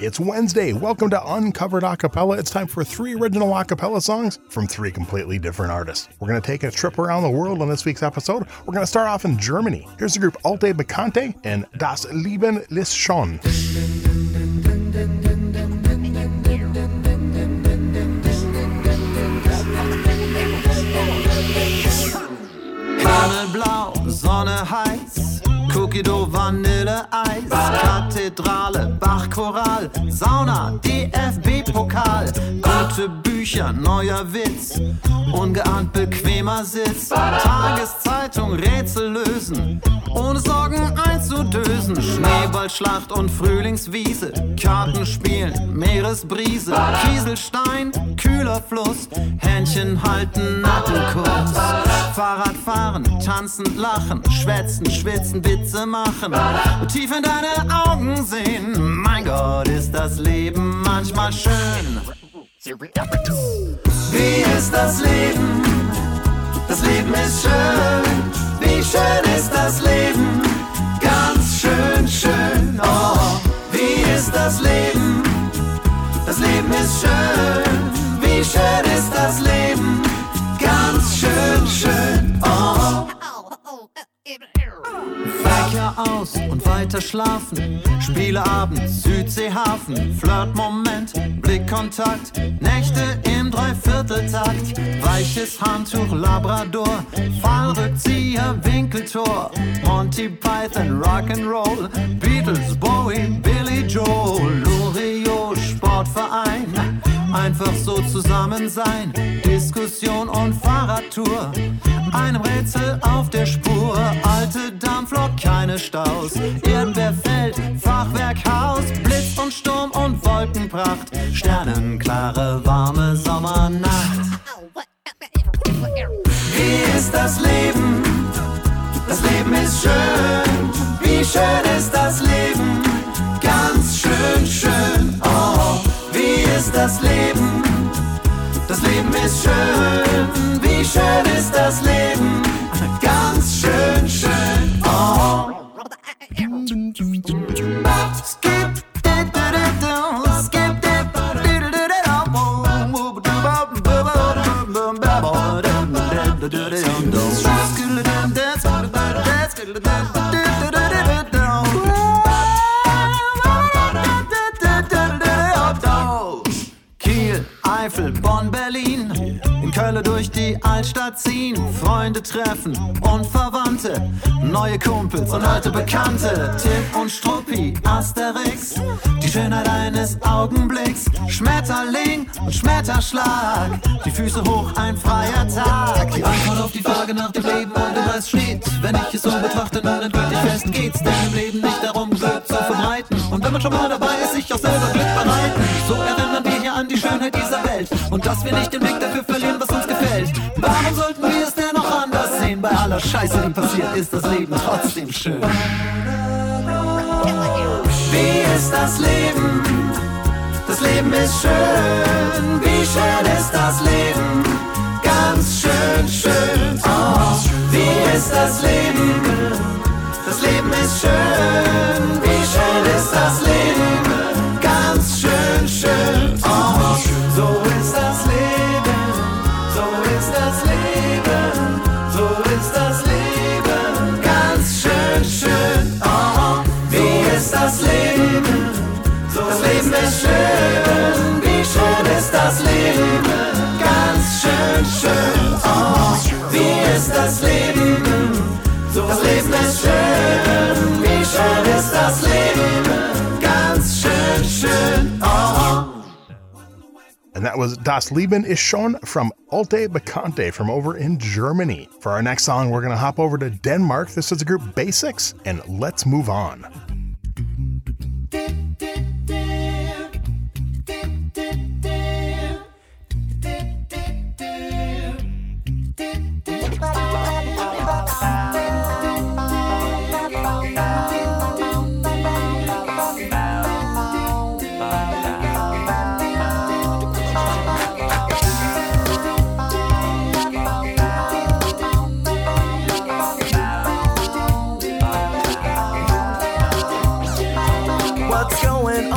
It's Wednesday. Welcome to Uncovered Acapella. It's time for 3 original acapella songs from 3 completely different artists. We're going to take a trip around the world on this week's episode. We're going to start off in Germany. Here's the group Alte Bekannte and Das Leben ist schön. Himmelblau, Sonne heiß. Cookie-Dough, Vanilleeis, Kathedrale, Bachchoral, Sauna, DFB-Pokal, gute Bücher, neuer Witz, ungeahnt bequemer Sitz, Tageszeitung, Rätsel lösen, ohne Sorgen einzudösen, Schneeballschlacht und Frühlingswiese, Kartenspielen, Meeresbrise, Kieselstein, kühler Fluss, Händchen halten, Nattenkurs, Fahrradfahren, tanzen, lachen, schwätzen, schwitzen, Witze machen und tief in deine Augen sehen. Mein Gott, ist das Leben manchmal schön. Wie ist das Leben? Das Leben ist schön. Wie schön ist das Leben? Ganz schön, schön. Oh, wie ist das Leben? Das Leben ist schön. Wie schön ist das Leben? Ganz schön, schön. Oh. Wecker aus und weiter schlafen, Spieleabend, Südseehafen, Flirtmoment, Blickkontakt, Nächte im Dreivierteltakt, weiches Handtuch, Labrador, Fallrückzieher, Winkeltor, Monty Python, Rock'n'Roll, Beatles, Bowie, Billy Joel, Loriot, Sportverein, einfach so zusammen sein, Diskussion und Fahrradtour, einem Rätsel auf der Spur, alte Dampflok, keine Staus, Erdbeerfeld, Fachwerkhaus, Blitz und Sturm und Wolkenpracht, sternenklare, warme Sommernacht. Wie ist das Leben? Das Leben ist schön. Wie schön ist das Leben? Ganz schön, schön. Oh, wie ist das Leben? Das Leben ist schön. Wie schön ist das Leben? Ganz schön, schön. Oh. Bonn, Berlin, in Köln durch die Altstadt ziehen, Freunde treffen und Verwandte, neue Kumpels und alte Bekannte, Tim und Struppi, Asterix, die Schönheit eines Augenblicks, Schmetterling und Schmetterschlag, die Füße hoch, ein freier Tag. Die Antwort auf die Frage nach dem Leben, und was steht, wenn ich es so betrachte, nun endgültig fest geht's, denn im Leben nicht darum, Glück zu verbreiten, und wenn man schon mal dabei ist, sich auch selber Glück bereiten, so erinnern wir hier an die Schönheit dieser Welt, und dass wir nicht den Weg dafür verlieren, was uns gefällt. Warum sollten wir es denn noch anders sehen? Bei aller Scheiße, die passiert, ist das Leben trotzdem schön. Wie ist das Leben? Das Leben ist schön. Wie schön ist das Leben? Ganz schön, schön. Oh, wie ist das Leben? Das Leben ist schön. Wie schön ist das Leben? Ganz schön, schön. Oh, so ist das Leben. Das Leben, so das Leben ist schön, wie schön ist das Leben, ganz schön, schön, oh, wie ist das Leben, so das Leben ist schön, wie schön ist das Leben, ganz schön, schön, oh. And that was Das Leben ist schön from Alte Bekannte from over in Germany. For our next song, we're going to hop over to Denmark. This is the group Basix and Let's Move On. Did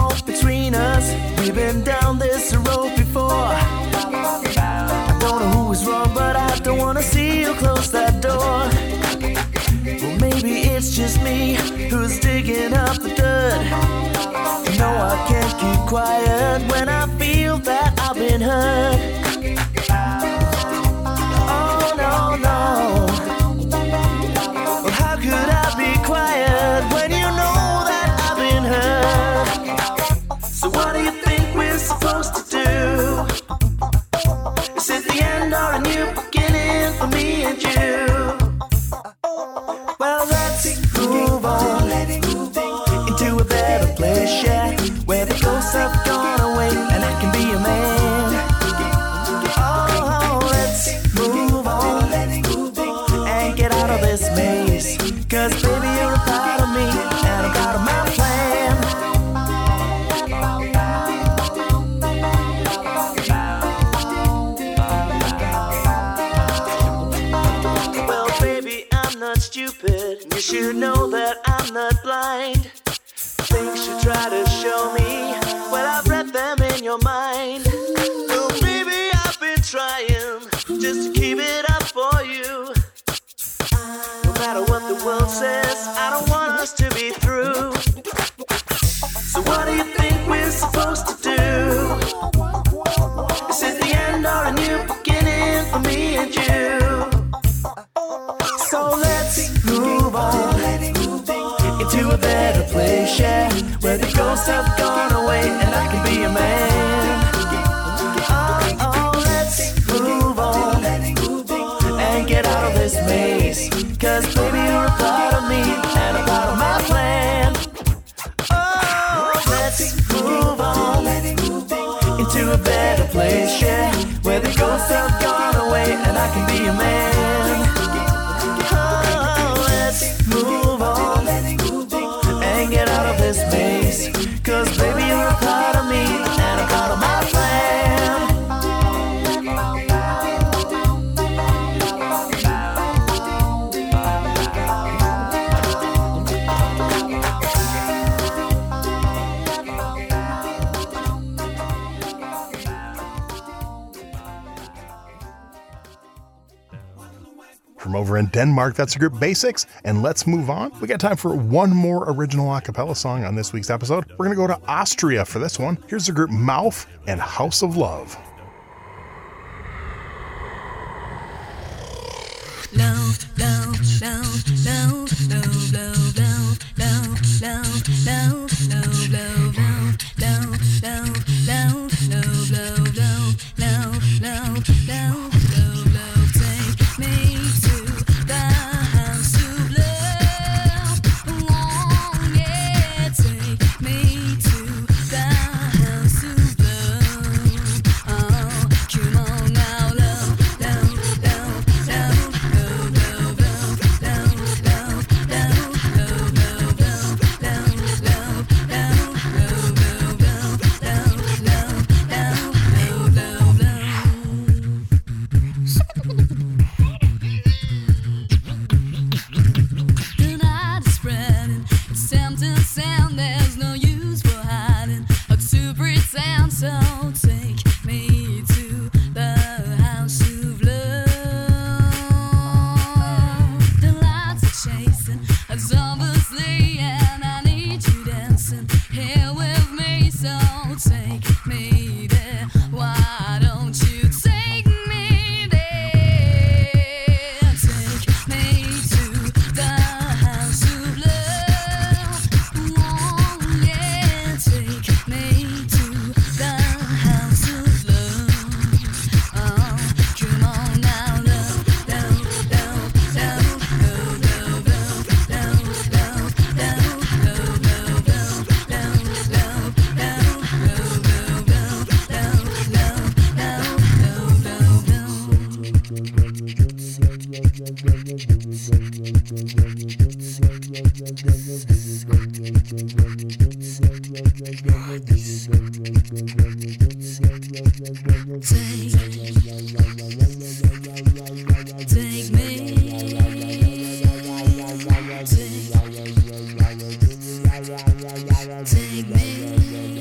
walls between us. We've been down this road before. I don't know who is wrong, but I don't wanna see you close that door. Well, maybe it's just me who's digging up the dirt. You know I can't keep quiet when I feel that I've been hurt. Oh no, no. Well, how could I be quiet when you know that I've been hurt? So what do you think we're supposed to do? Is it the end or a new beginning for me and you? I've gone away and I can be a man. Oh, let's move on and get out of this maze. Cause baby, you're a part of me and a part of my plan. Well, baby, I'm not stupid. You should know that I'm not blind. Things you try to show me, well, I've read them in your mind. Oh, baby, I've been trying just to keep it up for you. No matter what the world says, I don't want us to be through. So what do you think we're supposed to do? Is it the end or a new beginning for me and you? So let's move on to a better place, yeah, where the ghosts have gone away and I can be a man. Oh, oh, let's move on and get out of this maze. Cause baby, you're a part of me and a part of my plan. Oh, let's move on into a better place, yeah, where the ghosts have gone away and I can be a man. Oh, let's move on and get out of this maze. Cause baby, you're a part of me and a part of my plan. From over in Denmark, that's the group Basix, and Let's Move On. We got time for one more original acapella song on this week's episode. We're going to go to Austria for this one. Here's the group Mauf and House of Love. Love, love, love, love, love, love, love, love, love, love, love, love, love, love, love, love, love, love, love, love, love, take me to the Take me.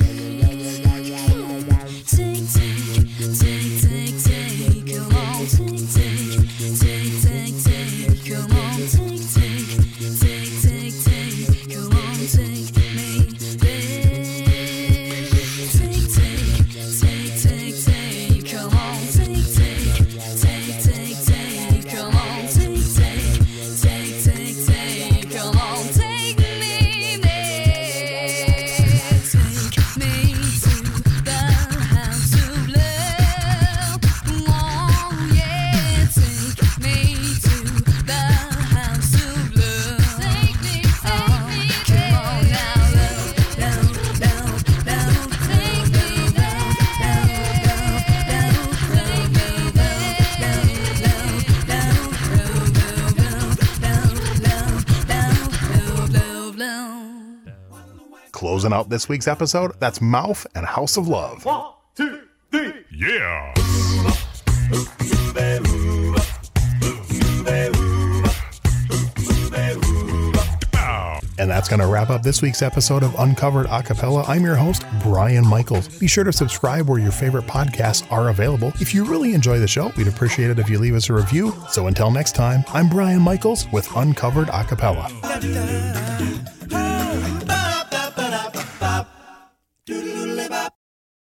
closing out this week's episode, that's Mauf and House of Love. 1, 2, 3, yeah! And that's going to wrap up this week's episode of Uncovered Acapella. I'm your host, Brian Michaels. Be sure to subscribe where your favorite podcasts are available. If you really enjoy the show, we'd appreciate it if you leave us a review. So until next time, I'm Brian Michaels with Uncovered Acapella.